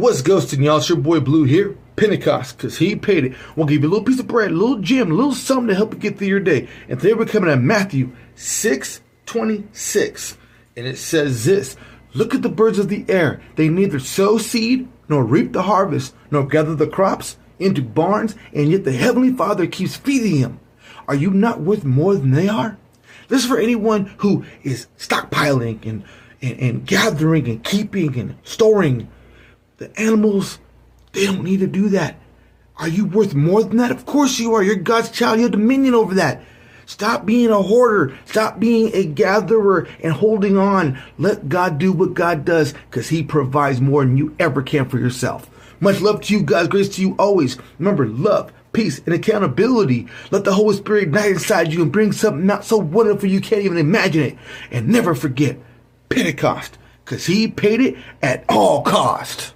What's ghosting, y'all? It's your boy Blue here. Pentecost, because he paid it. We'll give you a little piece of bread, a little gem, a little something to help you get through your day. And today we're coming at Matthew 6:26. And it says this: Look at the birds of the air. They neither sow seed, nor reap the harvest, nor gather the crops into barns, and yet the Heavenly Father keeps feeding them. Are you not worth more than they are? This is for anyone who is stockpiling and gathering and keeping and storing. The animals, they don't need to do that. Are you worth more than that? Of course you are. You're God's child. You have dominion over that. Stop being a hoarder. Stop being a gatherer and holding on. Let God do what God does, because he provides more than you ever can for yourself. Much love to you. God's grace to you always. Remember, love, peace, and accountability. Let the Holy Spirit ignite inside you and bring something out so wonderful you can't even imagine it. And never forget Pentecost, because he paid it at all cost.